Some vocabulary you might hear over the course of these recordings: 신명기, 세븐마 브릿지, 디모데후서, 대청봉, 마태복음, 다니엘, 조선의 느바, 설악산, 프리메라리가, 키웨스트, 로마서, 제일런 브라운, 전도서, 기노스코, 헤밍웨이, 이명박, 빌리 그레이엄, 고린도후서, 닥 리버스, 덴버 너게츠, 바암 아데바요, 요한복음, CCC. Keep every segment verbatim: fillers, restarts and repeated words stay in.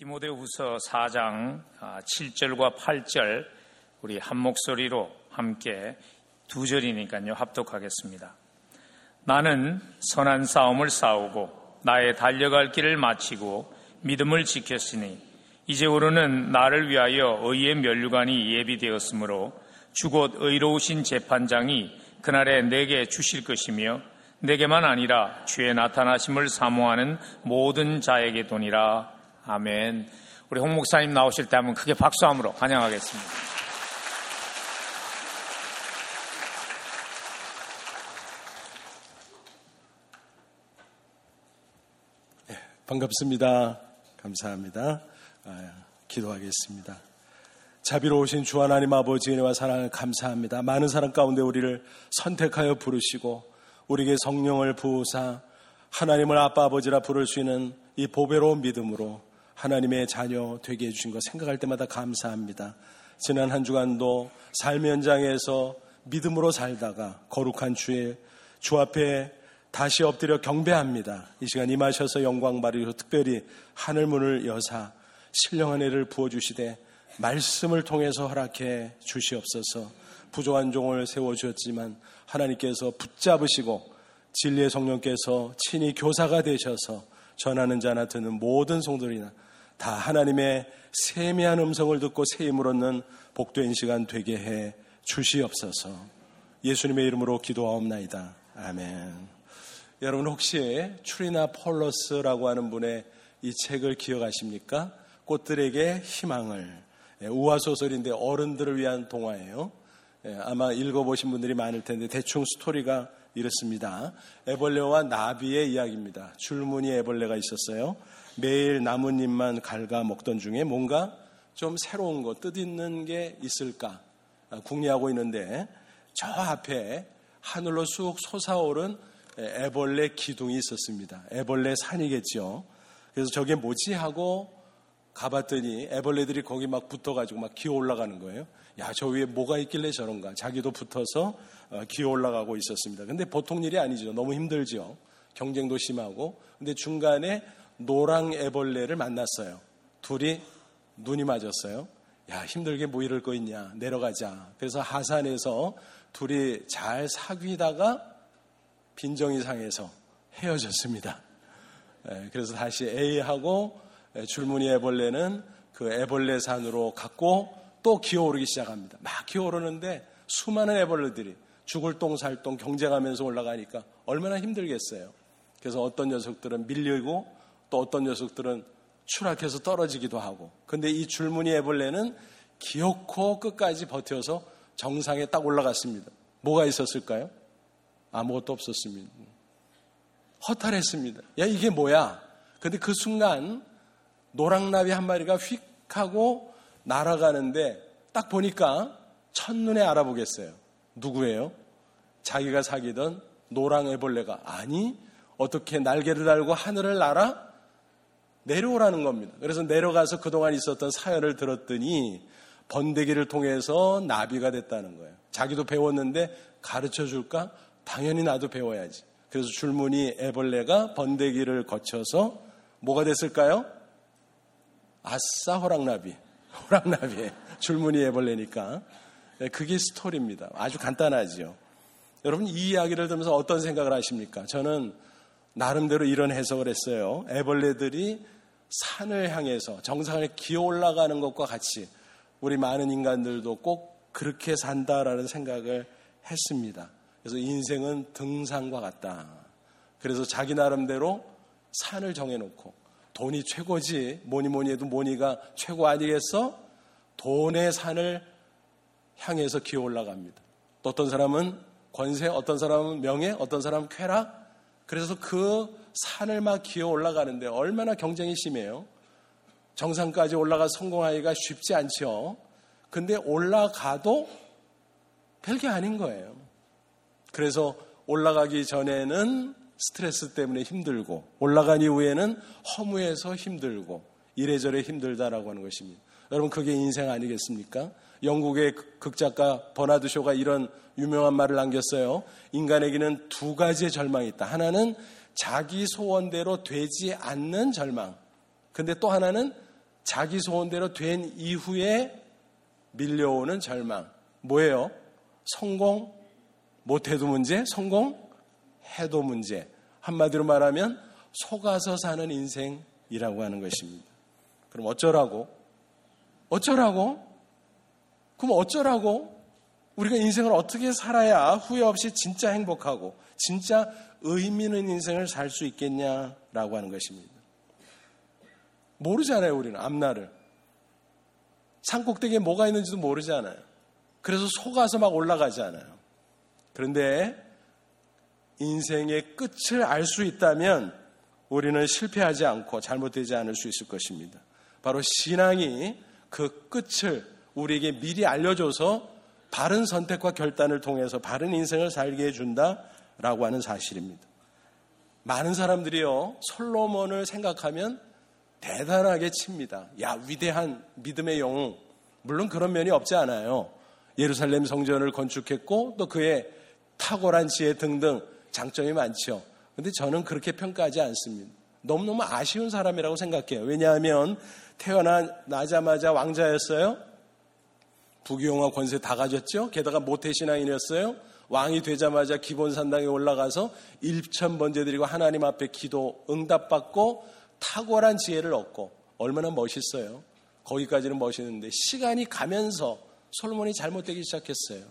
디모데후서 사 장 칠 절과 팔 절 우리 한 목소리로 함께 두 절이니까요 합독하겠습니다. 나는 선한 싸움을 싸우고 나의 달려갈 길을 마치고 믿음을 지켰으니 이제 오르는 나를 위하여 의의 면류관이 예비되었으므로 주곧 의로우신 재판장이 그날에 내게 주실 것이며 내게만 아니라 주의 나타나심을 사모하는 모든 자에게 도니라. 아멘. 우리 홍 목사님 나오실 때 한번 크게 박수함으로 환영하겠습니다. 네, 반갑습니다. 감사합니다. 아, 기도하겠습니다. 자비로우신 주 하나님 아버지의 은혜와 사랑을 감사합니다. 많은 사람 가운데 우리를 선택하여 부르시고 우리에게 성령을 부으사 하나님을 아빠 아버지라 부를 수 있는 이 보배로운 믿음으로 하나님의 자녀 되게 해주신 것 생각할 때마다 감사합니다. 지난 한 주간도 삶의 현장에서 믿음으로 살다가 거룩한 주의 주 앞에 다시 엎드려 경배합니다. 이 시간 임하셔서 영광 발휘로 특별히 하늘문을 여사 신령한 해를 부어주시되 말씀을 통해서 허락해 주시옵소서. 부족한 종을 세워주셨지만 하나님께서 붙잡으시고 진리의 성령께서 친히 교사가 되셔서 전하는 자나 듣는 모든 성도들이나 다 하나님의 세미한 음성을 듣고 새 힘을 얻는 복된 시간 되게 해 주시옵소서. 예수님의 이름으로 기도하옵나이다. 아멘. 여러분 혹시 추리나 폴러스라고 하는 분의 이 책을 기억하십니까? 꽃들에게 희망을. 우화소설인데 어른들을 위한 동화예요. 아마 읽어보신 분들이 많을 텐데 대충 스토리가 이렇습니다. 애벌레와 나비의 이야기입니다. 줄무늬 애벌레가 있었어요. 매일 나뭇잎만 갉아먹던 중에 뭔가 좀 새로운 거, 뜻있는 게 있을까 궁리하고 있는데 저 앞에 하늘로 쑥 솟아오른 애벌레 기둥이 있었습니다. 애벌레 산이겠죠. 그래서 저게 뭐지 하고 가봤더니 애벌레들이 거기 막 붙어가지고 막 기어 올라가는 거예요. 야, 저 위에 뭐가 있길래 저런가. 자기도 붙어서 기어 올라가고 있었습니다. 근데 보통 일이 아니죠. 너무 힘들죠. 경쟁도 심하고. 근데 중간에 노랑 애벌레를 만났어요. 둘이 눈이 맞았어요. 야, 힘들게 뭐 이럴 거 있냐. 내려가자. 그래서 하산해서 둘이 잘 사귀다가 빈정이상해서 헤어졌습니다. 그래서 다시 A하고 줄무늬 애벌레는 그 애벌레 산으로 갔고 또 기어오르기 시작합니다. 막 기어오르는데 수많은 애벌레들이 죽을 똥 살 똥 경쟁하면서 올라가니까 얼마나 힘들겠어요. 그래서 어떤 녀석들은 밀리고 또 어떤 녀석들은 추락해서 떨어지기도 하고. 근데 이 줄무늬 애벌레는 기어코 끝까지 버텨서 정상에 딱 올라갔습니다. 뭐가 있었을까요? 아무것도 없었습니다. 허탈했습니다. 야, 이게 뭐야? 근데 그 순간 노랑나비 한 마리가 휙 하고 날아가는데 딱 보니까 첫눈에 알아보겠어요. 누구예요? 자기가 사귀던 노랑 애벌레가 아니 어떻게 날개를 달고 하늘을 날아 내려오라는 겁니다. 그래서 내려가서 그동안 있었던 사연을 들었더니 번데기를 통해서 나비가 됐다는 거예요. 자기도 배웠는데 가르쳐줄까? 당연히 나도 배워야지. 그래서 줄무늬 애벌레가 번데기를 거쳐서 뭐가 됐을까요? 아싸 호랑나비. 호랑나비. 줄무늬 애벌레니까. 그게 스토리입니다. 아주 간단하죠. 여러분 이 이야기를 들으면서 어떤 생각을 하십니까? 저는 나름대로 이런 해석을 했어요. 애벌레들이 산을 향해서 정상을 기어 올라가는 것과 같이 우리 많은 인간들도 꼭 그렇게 산다라는 생각을 했습니다. 그래서 인생은 등산과 같다. 그래서 자기 나름대로 산을 정해놓고 돈이 최고지 뭐니 뭐니 해도 뭐니가 최고 아니겠어? 돈의 산을 향해서 기어 올라갑니다. 또 어떤 사람은 권세, 어떤 사람은 명예, 어떤 사람은 쾌락. 그래서 그 산을 막 기어 올라가는데 얼마나 경쟁이 심해요. 정상까지 올라가 성공하기가 쉽지 않죠. 근데 올라가도 별게 아닌 거예요. 그래서 올라가기 전에는 스트레스 때문에 힘들고 올라간 이후에는 허무해서 힘들고 이래저래 힘들다라고 하는 것입니다. 여러분 그게 인생 아니겠습니까? 영국의 극작가 버나드 쇼가 이런 유명한 말을 남겼어요. 인간에게는 두 가지의 절망이 있다. 하나는 자기 소원대로 되지 않는 절망. 근데 또 하나는 자기 소원대로 된 이후에 밀려오는 절망. 뭐예요? 성공 못해도 문제, 성공해도 문제. 한마디로 말하면 속아서 사는 인생이라고 하는 것입니다. 그럼 어쩌라고? 어쩌라고? 그럼 어쩌라고? 우리가 인생을 어떻게 살아야 후회 없이 진짜 행복하고 진짜 의미 있는 인생을 살 수 있겠냐라고 하는 것입니다. 모르잖아요. 우리는 앞날을. 산 꼭대기에 뭐가 있는지도 모르잖아요. 그래서 속아서 막 올라가잖아요. 그런데 인생의 끝을 알 수 있다면 우리는 실패하지 않고 잘못되지 않을 수 있을 것입니다. 바로 신앙이 그 끝을 우리에게 미리 알려줘서 바른 선택과 결단을 통해서 바른 인생을 살게 해준다라고 하는 사실입니다. 많은 사람들이요, 솔로몬을 생각하면 대단하게 칩니다. 야, 위대한 믿음의 영웅. 물론 그런 면이 없지 않아요. 예루살렘 성전을 건축했고 또 그의 탁월한 지혜 등등 장점이 많죠. 그런데 저는 그렇게 평가하지 않습니다. 너무너무 아쉬운 사람이라고 생각해요. 왜냐하면 태어나자마자 왕자였어요. 부귀영화 권세 다 가졌죠. 게다가 모태신앙인이었어요. 왕이 되자마자 기본산당에 올라가서 일천 번제 드리고 하나님 앞에 기도 응답받고 탁월한 지혜를 얻고 얼마나 멋있어요. 거기까지는 멋있는데 시간이 가면서 솔로몬이 잘못되기 시작했어요.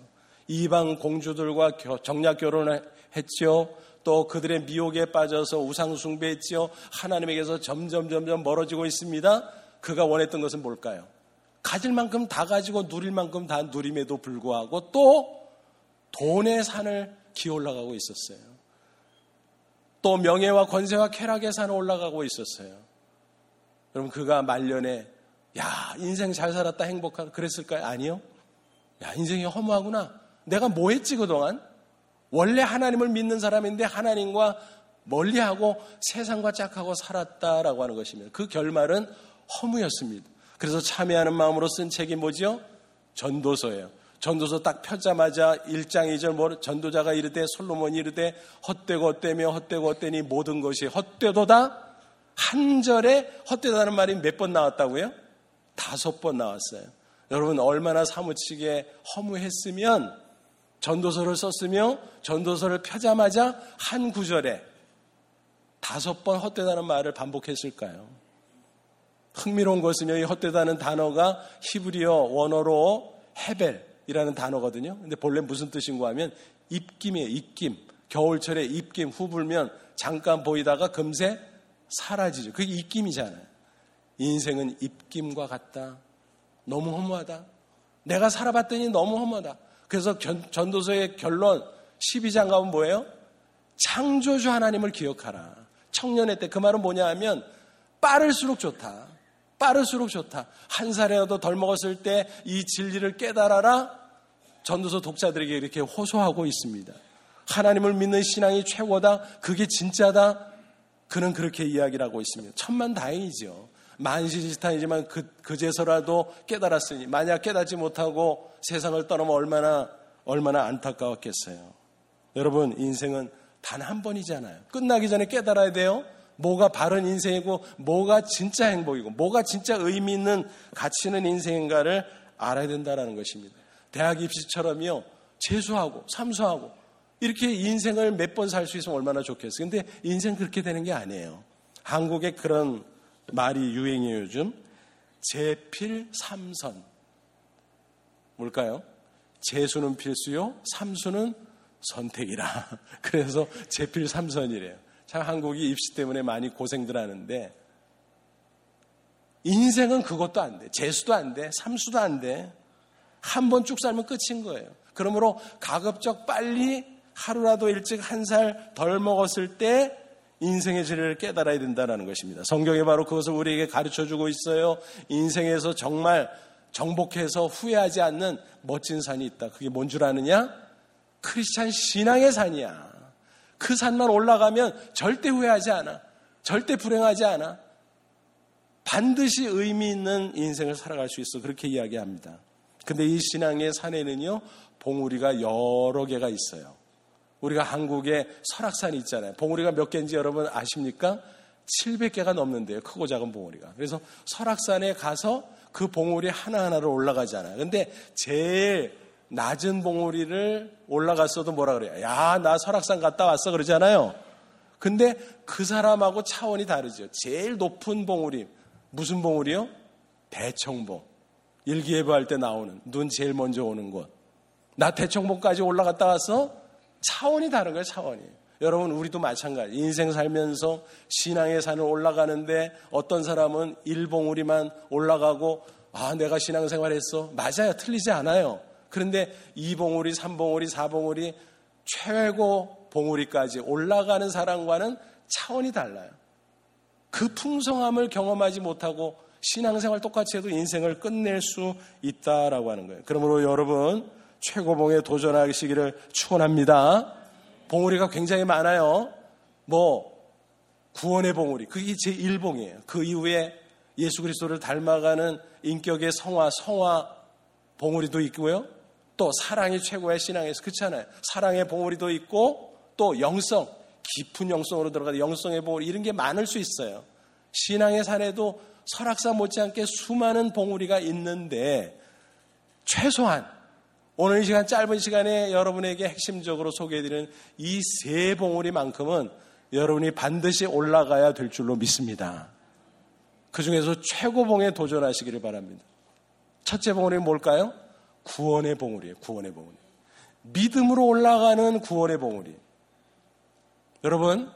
이방 공주들과 정략결혼을 했죠. 또 그들의 미혹에 빠져서 우상숭배했죠. 하나님에게서 점점 점점 멀어지고 있습니다. 그가 원했던 것은 뭘까요? 가질 만큼 다 가지고 누릴 만큼 다 누림에도 불구하고 또 돈의 산을 기어올라가고 있었어요. 또 명예와 권세와 쾌락의 산을 올라가고 있었어요. 그럼 그가 말년에 야, 인생 잘 살았다 행복하다 그랬을까요? 아니요. 야, 인생이 허무하구나. 내가 뭐 했지 그동안? 원래 하나님을 믿는 사람인데 하나님과 멀리하고 세상과 짝하고 살았다라고 하는 것입니다. 그 결말은 허무였습니다. 그래서 참여하는 마음으로 쓴 책이 뭐죠? 전도서예요. 전도서 딱 펴자마자 일 장 이 절 전도자가 이르되 솔로몬이 이르되 헛되고 헛되며 헛되고 헛되니 모든 것이 헛되도다. 한 절에 헛되다는 말이 몇 번 나왔다고요? 다섯 번 나왔어요. 여러분 얼마나 사무치게 허무했으면 전도서를 썼으며 전도서를 펴자마자 한 구절에 다섯 번 헛되다는 말을 반복했을까요? 흥미로운 것은요, 이 헛되다는 단어가 히브리어 원어로 헤벨이라는 단어거든요. 근데 본래 무슨 뜻인가 하면 입김이에요, 입김. 겨울철에 입김, 후 불면 잠깐 보이다가 금세 사라지죠. 그게 입김이잖아요. 인생은 입김과 같다. 너무 허무하다. 내가 살아봤더니 너무 허무하다. 그래서 전, 전도서의 결론 십이 장 가면 뭐예요? 창조주 하나님을 기억하라. 청년의 때 그 말은 뭐냐 하면 빠를수록 좋다. 빠를수록 좋다. 한 살이라도 덜 먹었을 때 이 진리를 깨달아라. 전도서 독자들에게 이렇게 호소하고 있습니다. 하나님을 믿는 신앙이 최고다. 그게 진짜다. 그는 그렇게 이야기를 하고 있습니다. 천만 다행이죠. 만시지탄이지만 그, 그제서라도 깨달았으니 만약 깨닫지 못하고 세상을 떠나면 얼마나 얼마나 안타까웠겠어요. 여러분 인생은 단 한 번이잖아요. 끝나기 전에 깨달아야 돼요. 뭐가 바른 인생이고 뭐가 진짜 행복이고 뭐가 진짜 의미 있는 가치 있는 인생인가를 알아야 된다는 것입니다. 대학 입시처럼요. 재수하고 삼수하고 이렇게 인생을 몇 번 살 수 있으면 얼마나 좋겠어요. 근데 인생 그렇게 되는 게 아니에요. 한국에 그런 말이 유행이에요. 요즘 재필 삼선. 뭘까요? 재수는 필수요, 삼수는 선택이라. 그래서 재필 삼선이래요. 참 한국이 입시 때문에 많이 고생들 하는데 인생은 그것도 안 돼. 재수도 안 돼. 삼수도 안 돼. 한 번 쭉 살면 끝인 거예요. 그러므로 가급적 빨리 하루라도 일찍 한 살 덜 먹었을 때 인생의 진리를 깨달아야 된다는 것입니다. 성경이 바로 그것을 우리에게 가르쳐주고 있어요. 인생에서 정말 정복해서 후회하지 않는 멋진 산이 있다. 그게 뭔 줄 아느냐? 크리스찬 신앙의 산이야. 그 산만 올라가면 절대 후회하지 않아. 절대 불행하지 않아. 반드시 의미 있는 인생을 살아갈 수 있어. 그렇게 이야기합니다. 근데 이 신앙의 산에는요, 봉우리가 여러 개가 있어요. 우리가 한국에 설악산이 있잖아요. 봉우리가 몇 개인지 여러분 아십니까? 칠백 개가 넘는데요. 크고 작은 봉우리가. 그래서 설악산에 가서 그 봉우리 하나하나로 올라가잖아요. 근데 제일 낮은 봉우리를 올라갔어도 뭐라 그래요? 야, 나 설악산 갔다 왔어 그러잖아요. 근데 그 사람하고 차원이 다르죠. 제일 높은 봉우리. 무슨 봉우리요? 대청봉. 일기예보할 때 나오는 눈 제일 먼저 오는 곳. 나 대청봉까지 올라갔다 왔어? 차원이 다른 거예요. 차원이. 여러분, 우리도 마찬가지. 인생 살면서 신앙의 산을 올라가는데 어떤 사람은 일봉우리만 올라가고, 아, 내가 신앙생활했어. 맞아요. 틀리지 않아요. 그런데 이봉우리, 삼봉우리, 사봉우리, 최고 봉우리까지 올라가는 사람과는 차원이 달라요. 그 풍성함을 경험하지 못하고 신앙생활 똑같이 해도 인생을 끝낼 수 있다라고 하는 거예요. 그러므로 여러분, 최고봉에 도전하시기를 축원합니다. 봉우리가 굉장히 많아요. 뭐 구원의 봉우리, 그게 제일 봉이에요. 그 이후에 예수 그리스도를 닮아가는 인격의 성화, 성화 봉우리도 있고요. 또 사랑이 최고의 신앙에서, 그렇잖아요. 사랑의 봉우리도 있고, 또 영성, 깊은 영성으로 들어가는 영성의 봉우리, 이런 게 많을 수 있어요. 신앙의 산에도 설악산 못지않게 수많은 봉우리가 있는데, 최소한 오늘 이 시간, 짧은 시간에 여러분에게 핵심적으로 소개해드리는 이 세 봉우리만큼은 여러분이 반드시 올라가야 될 줄로 믿습니다. 그 중에서 최고봉에 도전하시기를 바랍니다. 첫째 봉우리는 뭘까요? 구원의 봉우리예요. 구원의 봉우리. 믿음으로 올라가는 구원의 봉우리. 여러분,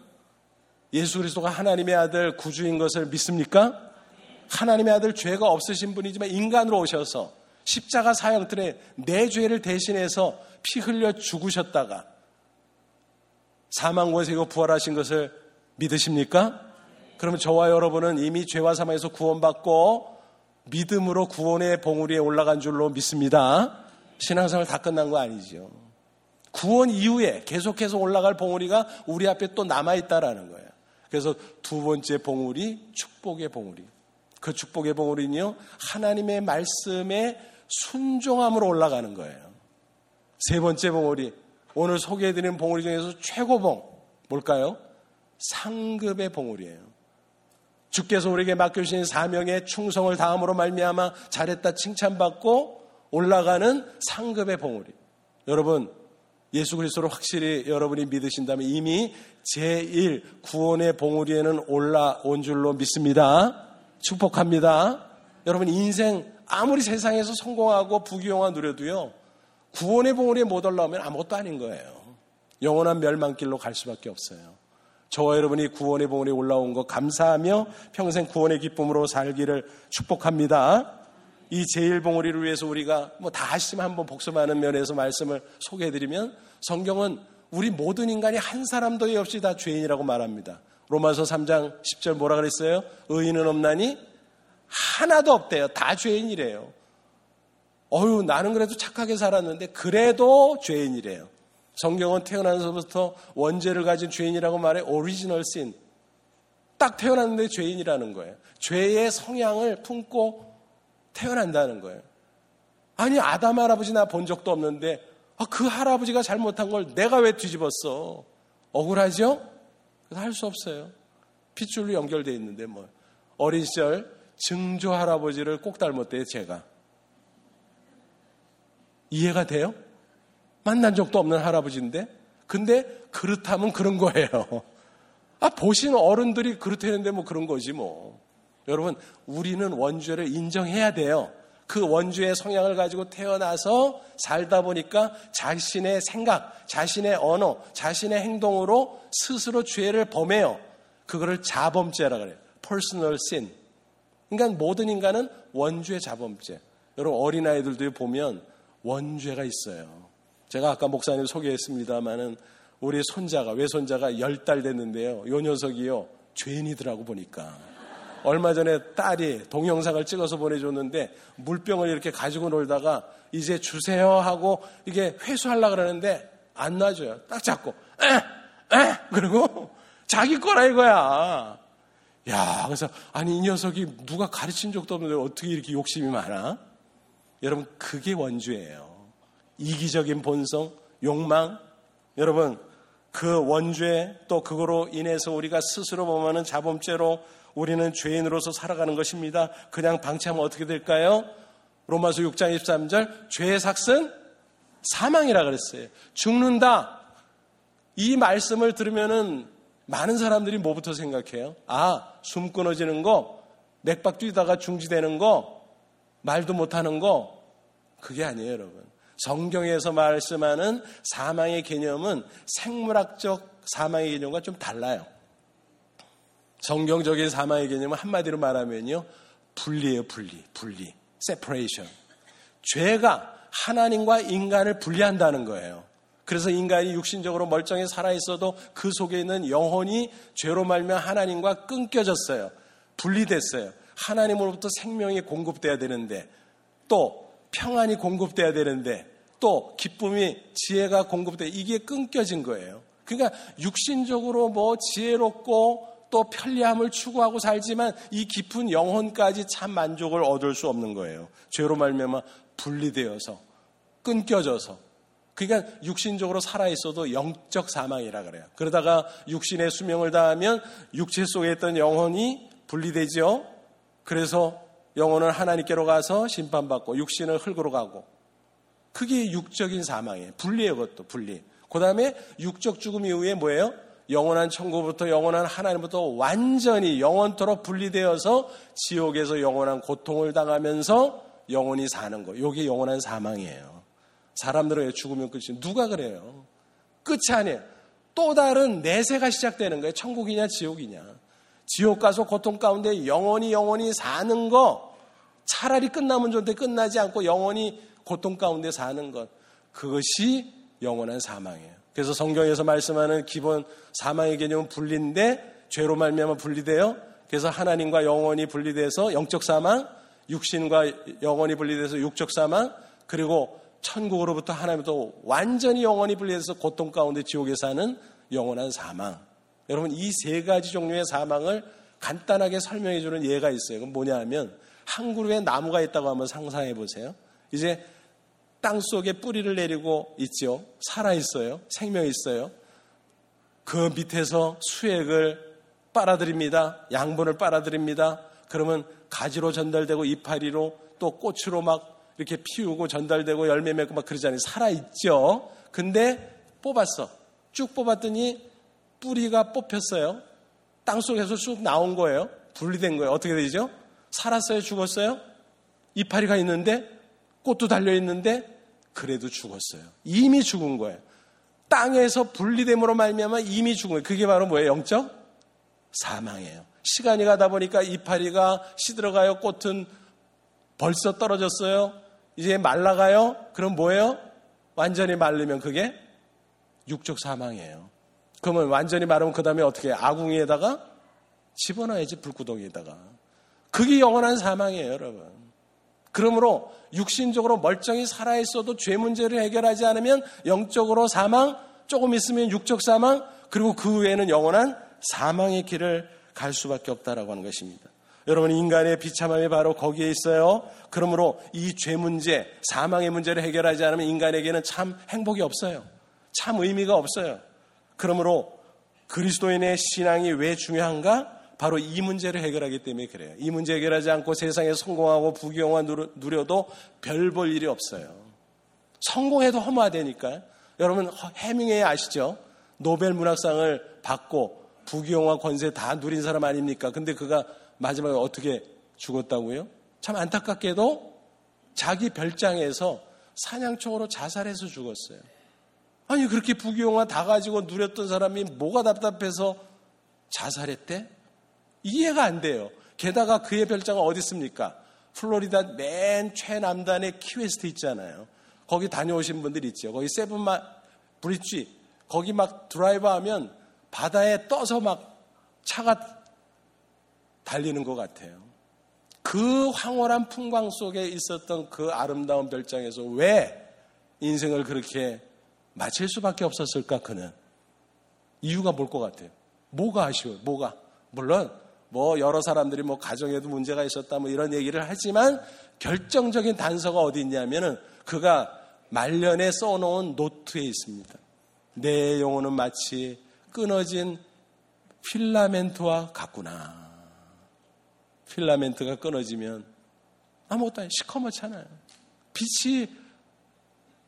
예수 그리스도가 하나님의 아들, 구주인 것을 믿습니까? 하나님의 아들, 죄가 없으신 분이지만 인간으로 오셔서 십자가 사형틀에 내 죄를 대신해서 피 흘려 죽으셨다가 사망과 세고 부활하신 것을 믿으십니까? 그러면 저와 여러분은 이미 죄와 사망에서 구원받고 믿음으로 구원의 봉우리에 올라간 줄로 믿습니다. 신앙생활 다 끝난 거 아니죠. 구원 이후에 계속해서 올라갈 봉우리가 우리 앞에 또 남아있다라는 거예요. 그래서 두 번째 봉우리, 축복의 봉우리. 그 축복의 봉우리는요, 하나님의 말씀에 순종함으로 올라가는 거예요. 세 번째 봉우리, 오늘 소개해드린 봉우리 중에서 최고봉, 뭘까요? 상급의 봉우리예요. 주께서 우리에게 맡겨주신 사명에 충성을 다함으로 말미암아 잘했다 칭찬받고 올라가는 상급의 봉우리. 여러분, 예수 그리스도를 확실히 여러분이 믿으신다면 이미 제일 구원의 봉우리에는 올라온 줄로 믿습니다. 축복합니다. 여러분, 인생 아무리 세상에서 성공하고 부귀영화 누려도요, 구원의 봉우리에 못 올라오면 아무것도 아닌 거예요. 영원한 멸망길로 갈 수밖에 없어요. 저와 여러분이 구원의 봉우리에 올라온 거 감사하며 평생 구원의 기쁨으로 살기를 축복합니다. 이 제일 봉우리를 위해서 우리가 뭐 다 하시면 한번 복습하는 면에서 말씀을 소개해드리면, 성경은 우리 모든 인간이 한 사람도 예 없이 다 죄인이라고 말합니다. 로마서 삼 장 십 절 뭐라 그랬어요? 의인은 없나니? 하나도 없대요. 다 죄인이래요. 어휴, 나는 그래도 착하게 살았는데 그래도 죄인이래요. 성경은 태어나서부터 원죄를 가진 죄인이라고 말해. 오리지널 신. 딱 태어났는데 죄인이라는 거예요. 죄의 성향을 품고 태어난다는 거예요. 아니, 아담 할아버지 나 본 적도 없는데, 아, 그 할아버지가 잘못한 걸 내가 왜 뒤집었어? 억울하죠? 할 수 없어요. 핏줄로 연결되어 있는데 뭐. 어린 시절 증조 할아버지를 꼭 닮았대요. 제가 이해가 돼요? 만난 적도 없는 할아버지인데, 근데 그렇다면 그런 거예요. 아, 보신 어른들이 그렇다는데 뭐 그런 거지 뭐. 여러분, 우리는 원죄를 인정해야 돼요. 그 원죄의 성향을 가지고 태어나서 살다 보니까 자신의 생각, 자신의 언어, 자신의 행동으로 스스로 죄를 범해요. 그거를 자범죄라 그래요. Personal sin. 그러니까 모든 인간은 원죄, 자범죄. 여러분, 어린아이들도 보면 원죄가 있어요. 제가 아까 목사님 소개했습니다마는 우리 손자가, 외손자가 열 달 됐는데요. 요 녀석이요, 죄인이더라고 보니까. 얼마 전에 딸이 동영상을 찍어서 보내줬는데 물병을 이렇게 가지고 놀다가 이제 주세요 하고 이게 회수하려고 그러는데 안 놔줘요. 딱 잡고 에! 에! 그리고 자기 거라 이거야. 야, 그래서 아니, 이 녀석이 누가 가르친 적도 없는데 어떻게 이렇게 욕심이 많아? 여러분, 그게 원죄예요. 이기적인 본성, 욕망. 여러분, 그 원죄 또 그거로 인해서 우리가 스스로 범하는 자범죄로 우리는 죄인으로서 살아가는 것입니다. 그냥 방치하면 어떻게 될까요? 로마서 육 장 이십삼 절 죄의 삭은 사망이라 그랬어요. 죽는다. 이 말씀을 들으면은 많은 사람들이 뭐부터 생각해요? 아, 숨 끊어지는 거, 맥박 뛰다가 중지되는 거, 말도 못하는 거. 그게 아니에요, 여러분. 성경에서 말씀하는 사망의 개념은 생물학적 사망의 개념과 좀 달라요. 성경적인 사망의 개념은 한마디로 말하면요, 분리예요, 분리, 분리, separation. 죄가 하나님과 인간을 분리한다는 거예요. 그래서 인간이 육신적으로 멀쩡히 살아있어도 그 속에 있는 영혼이 죄로 말미암아 하나님과 끊겨졌어요. 분리됐어요. 하나님으로부터 생명이 공급돼야 되는데, 또 평안이 공급돼야 되는데, 또 기쁨이, 지혜가 공급돼, 이게 끊겨진 거예요. 그러니까 육신적으로 뭐 지혜롭고 또 편리함을 추구하고 살지만 이 깊은 영혼까지 참 만족을 얻을 수 없는 거예요. 죄로 말미암아 분리되어서, 끊겨져서. 그러니까 육신적으로 살아있어도 영적 사망이라 그래요. 그러다가 육신의 수명을 다하면 육체 속에 있던 영혼이 분리되죠. 그래서 영혼은 하나님께로 가서 심판받고 육신은 흙으로 가고, 그게 육적인 사망이에요. 분리예요, 그것도 분리. 그 다음에 육적 죽음 이후에 뭐예요? 영원한 천국부터 영원한 하나님부터 완전히 영원토록 분리되어서 지옥에서 영원한 고통을 당하면서 영원히 사는 거. 이게 영원한 사망이에요. 사람들은 죽으면 끝이, 누가 그래요? 끝이 아니에요. 또 다른 내세가 시작되는 거예요. 천국이냐 지옥이냐. 지옥 가서 고통 가운데 영원히 영원히 사는 거. 차라리 끝나면 좋은데 끝나지 않고 영원히 고통 가운데 사는 것. 그것이 영원한 사망이에요. 그래서 성경에서 말씀하는 기본 사망의 개념은 분리인데, 죄로 말미암아 분리돼요. 그래서 하나님과 영원히 분리돼서 영적 사망, 육신과 영원히 분리돼서 육적 사망, 그리고 천국으로부터 하나님부터 완전히 영원히 분리해서 고통 가운데 지옥에 사는 영원한 사망. 여러분, 이 세 가지 종류의 사망을 간단하게 설명해 주는 예가 있어요. 그건 뭐냐 하면, 한 그루의 나무가 있다고 한번 상상해 보세요. 이제 땅 속에 뿌리를 내리고 있죠. 살아있어요. 생명이 있어요. 그 밑에서 수액을 빨아들입니다. 양분을 빨아들입니다. 그러면 가지로 전달되고 이파리로 또 꽃으로 막 이렇게 피우고 전달되고 열매 맺고 막 그러잖아요. 살아있죠. 근데 뽑았어. 쭉 뽑았더니 뿌리가 뽑혔어요. 땅속에서 쑥 나온 거예요. 분리된 거예요. 어떻게 되죠? 살았어요? 죽었어요? 이파리가 있는데, 꽃도 달려있는데, 그래도 죽었어요. 이미 죽은 거예요. 땅에서 분리됨으로 말미암아 이미 죽은 거예요. 그게 바로 뭐예요? 영적 사망이에요. 시간이 가다 보니까 이파리가 시들어가요. 꽃은 벌써 떨어졌어요. 이제 말라가요. 그럼 뭐예요? 완전히 말리면 그게 육적 사망이에요. 그러면 완전히 마르면 그 다음에 어떻게 해요? 아궁이에다가 집어넣어야지, 불구덩이에다가. 그게 영원한 사망이에요, 여러분. 그러므로 육신적으로 멀쩡히 살아있어도 죄 문제를 해결하지 않으면 영적으로 사망, 조금 있으면 육적 사망, 그리고 그 외에는 영원한 사망의 길을 갈 수밖에 없다라고 하는 것입니다. 여러분, 인간의 비참함이 바로 거기에 있어요. 그러므로 이 죄 문제, 사망의 문제를 해결하지 않으면 인간에게는 참 행복이 없어요. 참 의미가 없어요. 그러므로 그리스도인의 신앙이 왜 중요한가? 바로 이 문제를 해결하기 때문에 그래요. 이 문제 해결하지 않고 세상에 성공하고 부귀영화 누려도 별 볼 일이 없어요. 성공해도 허무하다니까요. 여러분, 헤밍웨이 아시죠? 노벨 문학상을 받고 부귀영화 권세 다 누린 사람 아닙니까? 근데 그가 마지막에 어떻게 죽었다고요? 참 안타깝게도 자기 별장에서 사냥총으로 자살해서 죽었어요. 아니, 그렇게 부귀영화 다 가지고 누렸던 사람이 뭐가 답답해서 자살했대? 이해가 안 돼요. 게다가 그의 별장은 어디 있습니까? 플로리다 맨 최남단의 키웨스트 있잖아요. 거기 다녀오신 분들 있죠. 거기 세븐마 브릿지, 거기 막 드라이브하면 바다에 떠서 막 차가 달리는 것 같아요. 그 황홀한 풍광 속에 있었던 그 아름다운 별장에서 왜 인생을 그렇게 마칠 수밖에 없었을까? 그는 이유가 뭘 것 같아요? 뭐가 아쉬워요? 뭐가? 물론 뭐 여러 사람들이 뭐 가정에도 문제가 있었다 뭐 이런 얘기를 하지만, 결정적인 단서가 어디 있냐면은 그가 말년에 써놓은 노트에 있습니다. 내 영혼은 마치 끊어진 필라멘트와 같구나. 필라멘트가 끊어지면 아무것도 아니에요. 시커멓잖아요. 빛이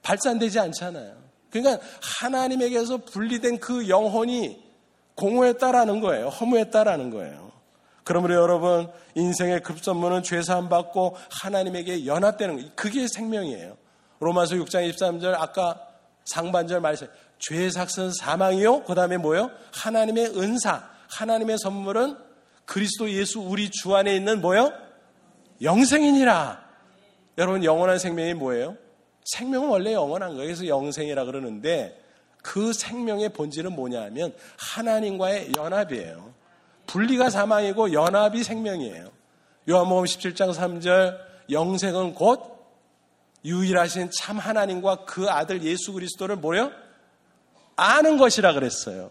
발산되지 않잖아요. 그러니까 하나님에게서 분리된 그 영혼이 공허했다라는 거예요. 허무했다라는 거예요. 그러므로 여러분, 인생의 급선무는 죄 사함 받고 하나님에게 연합되는 거예요. 그게 생명이에요. 로마서 육 장 이십삼 절 아까 상반절 말씀, 죄의 삭은 사망이요. 그 다음에 뭐예요? 하나님의 은사, 하나님의 선물은 그리스도 예수 우리 주 안에 있는 뭐예요? 영생이니라. 여러분, 영원한 생명이 뭐예요? 생명은 원래 영원한 거예요. 그래서 영생이라 그러는데 그 생명의 본질은 뭐냐 하면 하나님과의 연합이에요. 분리가 사망이고 연합이 생명이에요. 요한복음 십칠 장 삼 절, 영생은 곧 유일하신 참 하나님과 그 아들 예수 그리스도를 뭐예요? 아는 것이라 그랬어요.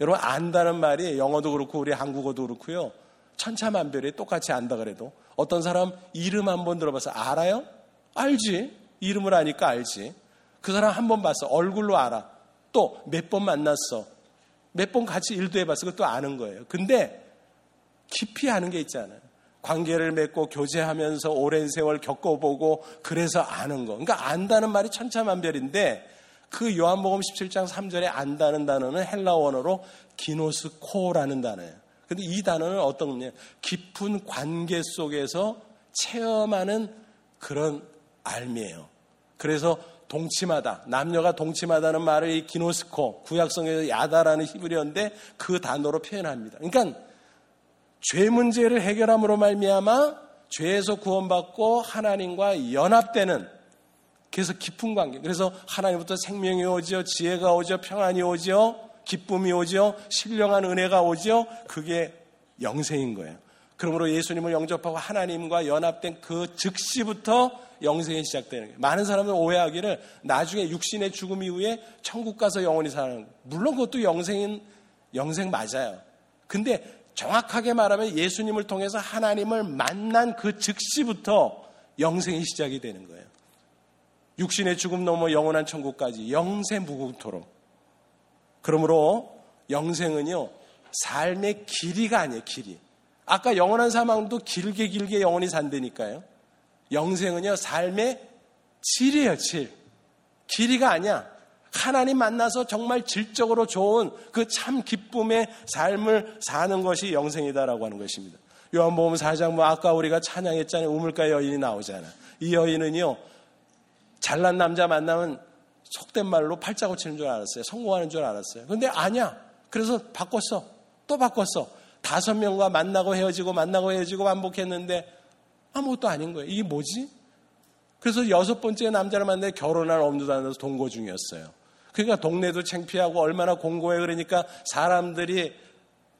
여러분, 안다는 말이 영어도 그렇고 우리 한국어도 그렇고요, 천차만별이 똑같이 안다 그래도 어떤 사람 이름 한번 들어봐서 알아요? 알지. 이름을 아니까 알지. 그 사람 한번 봤어. 얼굴로 알아. 또 몇 번 만났어. 몇 번 같이 일도 해봤어. 그것도 아는 거예요. 근데 깊이 아는 게 있잖아요. 관계를 맺고 교제하면서 오랜 세월 겪어보고 그래서 아는 거. 그러니까 안다는 말이 천차만별인데 그 요한복음 십칠 장 삼 절에 안다는 단어는 헬라원어로 기노스코라는 단어예요. 근데 이 단어는 어떤 의미예요? 깊은 관계 속에서 체험하는 그런 알미예요. 그래서 동침하다, 남녀가 동침하다는 말을 이 기노스코, 구약성에서 야다라는 히브리어인데 그 단어로 표현합니다. 그러니까 죄 문제를 해결함으로 말미암아 죄에서 구원받고 하나님과 연합되는, 그래서 깊은 관계. 그래서 하나님부터 생명이 오죠, 지혜가 오죠, 평안이 오죠, 기쁨이 오죠, 신령한 은혜가 오죠. 그게 영생인 거예요. 그러므로 예수님을 영접하고 하나님과 연합된 그 즉시부터 영생이 시작되는 거예요. 많은 사람들은 오해하기를 나중에 육신의 죽음 이후에 천국 가서 영원히 사는 거예요. 물론 그것도 영생인, 영생 맞아요. 근데 정확하게 말하면 예수님을 통해서 하나님을 만난 그 즉시부터 영생이 시작이 되는 거예요. 육신의 죽음 넘어 영원한 천국까지 영생무궁토록. 그러므로 영생은요, 삶의 길이가 아니에요. 길이. 아까 영원한 사망도 길게 길게 영원히 산다니까요. 영생은요, 삶의 질이에요. 질. 길이가 아니야. 하나님 만나서 정말 질적으로 좋은 그 참 기쁨의 삶을 사는 것이 영생이다라고 하는 것입니다. 요한복음 사 장, 뭐 아까 우리가 찬양했잖아요. 우물가 여인이 나오잖아. 이 여인은요, 잘난 남자 만나면 속된 말로 팔자고 치는 줄 알았어요. 성공하는 줄 알았어요. 근데 아니야. 그래서 바꿨어. 또 바꿨어. 다섯 명과 만나고 헤어지고 만나고 헤어지고 반복했는데 아무것도 아닌 거예요. 이게 뭐지? 그래서 여섯 번째 남자를 만나서 결혼할 엄두도 안 나서 동거 중이었어요. 그러니까 동네도 창피하고 얼마나 공고해. 그러니까 사람들이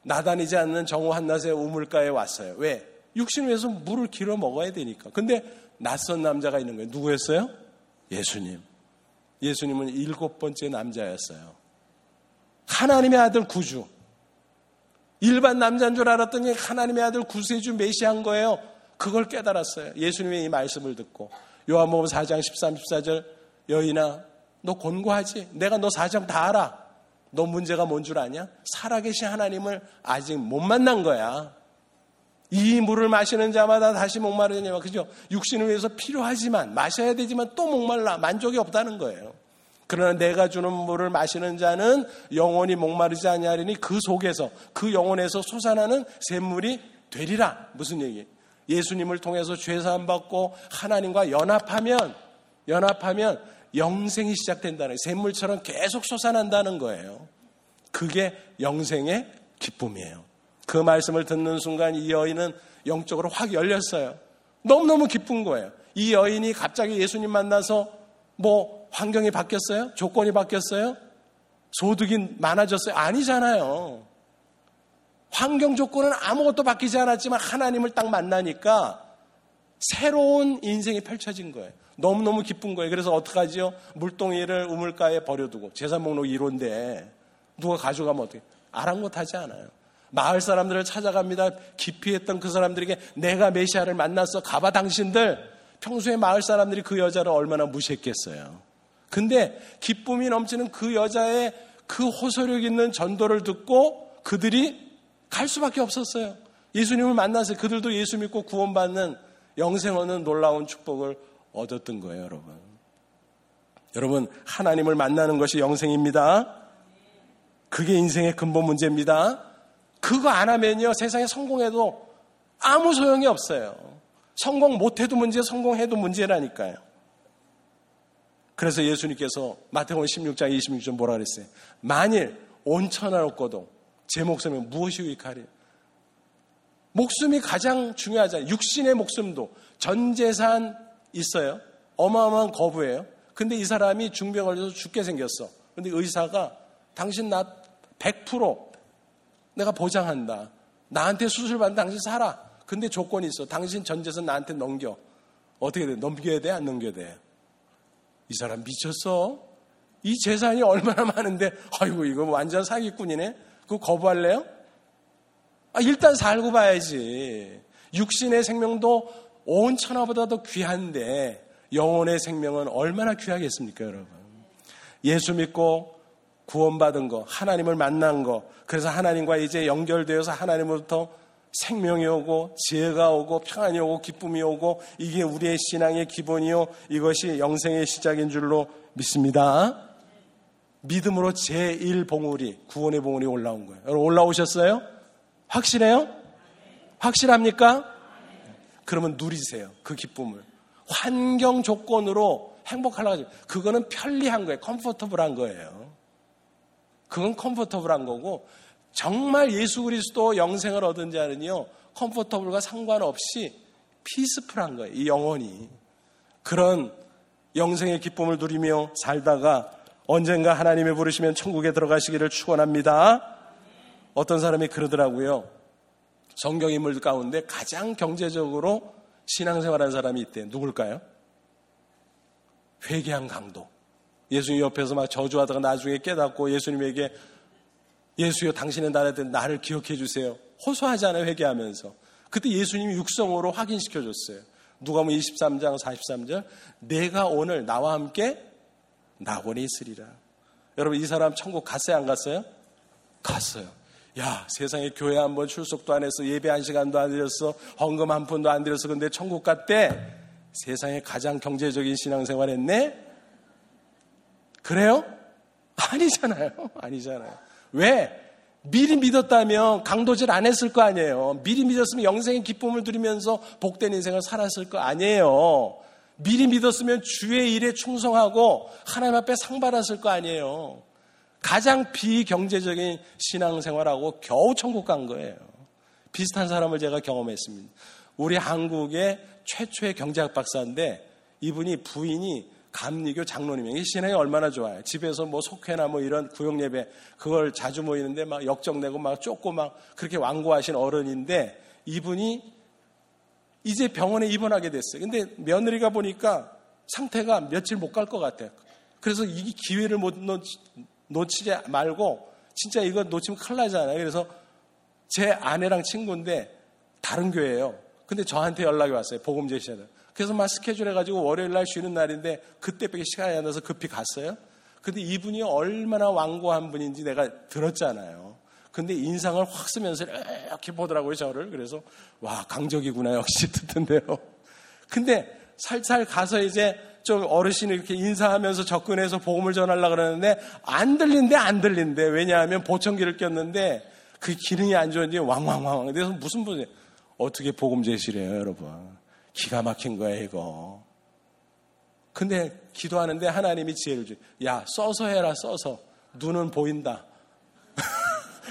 나다니지 않는 정오 한낮의 우물가에 왔어요. 왜? 육신을 위해서 물을 길어 먹어야 되니까. 근데 낯선 남자가 있는 거예요. 누구였어요? 예수님. 예수님은 일곱 번째 남자였어요. 하나님의 아들 구주. 일반 남자인 줄 알았더니 하나님의 아들 구세주 메시아인 거예요. 그걸 깨달았어요. 예수님의 이 말씀을 듣고. 요한복음 사 장 십삼, 십사 절, 여인아, 너 권고하지? 내가 너 사정 다 알아. 너 문제가 뭔 줄 아냐? 살아계신 하나님을 아직 못 만난 거야. 이 물을 마시는 자마다 다시 목마르냐. 그죠? 육신을 위해서 필요하지만, 마셔야 되지만 또 목말라. 만족이 없다는 거예요. 그러나 내가 주는 물을 마시는 자는 영원히 목마르지 아니하리니 그 속에서, 그 영혼에서 솟아나는 샘물이 되리라. 무슨 얘기예요? 예수님을 통해서 죄 사함 받고 하나님과 연합하면, 연합하면 영생이 시작된다는 거예요. 샘물처럼 계속 솟아난다는 거예요. 그게 영생의 기쁨이에요. 그 말씀을 듣는 순간 이 여인은 영적으로 확 열렸어요. 너무너무 기쁜 거예요. 이 여인이 갑자기 예수님 만나서 뭐 환경이 바뀌었어요? 조건이 바뀌었어요? 소득이 많아졌어요? 아니잖아요. 환경 조건은 아무것도 바뀌지 않았지만 하나님을 딱 만나니까 새로운 인생이 펼쳐진 거예요. 너무너무 기쁜 거예요. 그래서 어떡하지요? 물동이를 우물가에 버려두고, 재산목록 일 호인데 누가 가져가면 어떡해? 아랑곳하지 않아요. 마을 사람들을 찾아갑니다. 기피했던 그 사람들에게 내가 메시아를 만났어. 가봐 당신들. 평소에 마을 사람들이 그 여자를 얼마나 무시했겠어요. 근데 기쁨이 넘치는 그 여자의 그 호소력 있는 전도를 듣고 그들이 갈 수밖에 없었어요. 예수님을 만나서 그들도 예수 믿고 구원받는 영생하는 놀라운 축복을 얻었던 거예요, 여러분. 여러분, 하나님을 만나는 것이 영생입니다. 그게 인생의 근본 문제입니다. 그거 안 하면요, 세상에 성공해도 아무 소용이 없어요. 성공 못해도 문제, 성공해도 문제라니까요. 그래서 예수님께서 마태복음 십육 장 이십육 절 뭐라 그랬어요? 만일 온 천하를 얻고도 제 목숨이 무엇이 유익하리? 목숨이 가장 중요하잖아요. 육신의 목숨도 전 재산 있어요. 어마어마한 거부예요. 근데 이 사람이 중병 걸려서 죽게 생겼어. 근데 의사가 당신 나 백 퍼센트 내가 보장한다. 나한테 수술받는 당신 살아. 근데 조건이 있어. 당신 전 재산 나한테 넘겨. 어떻게 돼? 넘겨야 돼? 안 넘겨야 돼? 이 사람 미쳤어? 이 재산이 얼마나 많은데 아이고 이거 완전 사기꾼이네? 그거 거부할래요? 아, 일단 살고 봐야지. 육신의 생명도 온 천하보다 더 귀한데 영혼의 생명은 얼마나 귀하겠습니까, 여러분? 예수 믿고 구원받은 거, 하나님을 만난 거, 그래서 하나님과 이제 연결되어서 하나님으로부터 생명이 오고 지혜가 오고 평안이 오고 기쁨이 오고 이게 우리의 신앙의 기본이요, 이것이 영생의 시작인 줄로 믿습니다. 믿음으로 제일 봉우리, 구원의 봉우리 올라온 거예요. 여러분 올라오셨어요? 확실해요? 확실합니까? 그러면 누리세요, 그 기쁨을. 환경 조건으로 행복하려고 하죠. 그거는 편리한 거예요. 컴포터블한 거예요. 그건 컴포터블한 거고, 정말 예수 그리스도 영생을 얻은 자는요, 컴포터블과 상관없이 피스풀한 거예요, 이 영혼이. 그런 영생의 기쁨을 누리며 살다가 언젠가 하나님이 부르시면 천국에 들어가시기를 축원합니다. 어떤 사람이 그러더라고요. 성경인물 가운데 가장 경제적으로 신앙생활한 사람이 있대요. 누굴까요? 회개한 강도. 예수님 옆에서 막 저주하다가 나중에 깨닫고 예수님에게 예수여 당신의 나라에 대해 나를 기억해 주세요. 호소하잖아요, 회개하면서. 그때 예수님이 육성으로 확인시켜줬어요. 누가복음 이십삼 장 사십삼 절 내가 오늘 나와 함께 낙원에 있으리라. 여러분 이 사람 천국 갔어요, 안 갔어요? 갔어요. 야, 세상에 교회 한 번 출석도 안 했어. 예배 한 시간도 안 드렸어. 헌금 한 푼도 안 드렸어. 근데 천국 갔대. 세상에 가장 경제적인 신앙생활 했네? 그래요? 아니잖아요. 아니잖아요. 왜? 미리 믿었다면 강도질 안 했을 거 아니에요. 미리 믿었으면 영생의 기쁨을 누리면서 복된 인생을 살았을 거 아니에요. 미리 믿었으면 주의 일에 충성하고 하나님 앞에 상 받았을 거 아니에요. 가장 비경제적인 신앙생활하고 겨우 천국 간 거예요. 비슷한 사람을 제가 경험했습니다. 우리 한국의 최초의 경제학 박사인데 이분이 부인이 감리교 장로님이에요. 신앙이 얼마나 좋아요. 집에서 뭐 속회나 뭐 이런 구역예배 그걸 자주 모이는데 막 역정내고 막 쫓고 막 그렇게 완고하신 어른인데 이분이 이제 병원에 입원하게 됐어요. 근데 며느리가 보니까 상태가 며칠 못 갈 것 같아요. 그래서 이 기회를 못 놓치고 놓치지 말고 진짜 이거 놓치면 큰일 나잖아요. 그래서 제 아내랑 친구인데 다른 교회예요. 근데 저한테 연락이 왔어요. 복음 제시하는. 그래서 막 스케줄 해가지고 월요일날 쉬는 날인데 그때밖에 시간이 안 나서 급히 갔어요. 근데 이분이 얼마나 완고한 분인지 내가 들었잖아요. 근데 인상을 확 쓰면서 이렇게 보더라고요, 저를. 그래서 와, 강적이구나 역시 듣던데요. 근데 살살 가서 이제 좀 어르신이 이렇게 인사하면서 접근해서 복음을 전하려고 그러는데 안 들린대, 안 들린대. 왜냐하면 보청기를 꼈는데 그 기능이 안 좋은지 왕왕왕. 그래서 무슨 분이에요? 어떻게 복음 제시를 해요, 여러분. 기가 막힌 거예요, 이거. 근데 기도하는데 하나님이 지혜를 줘. 야, 써서 해라, 써서. 눈은 보인다.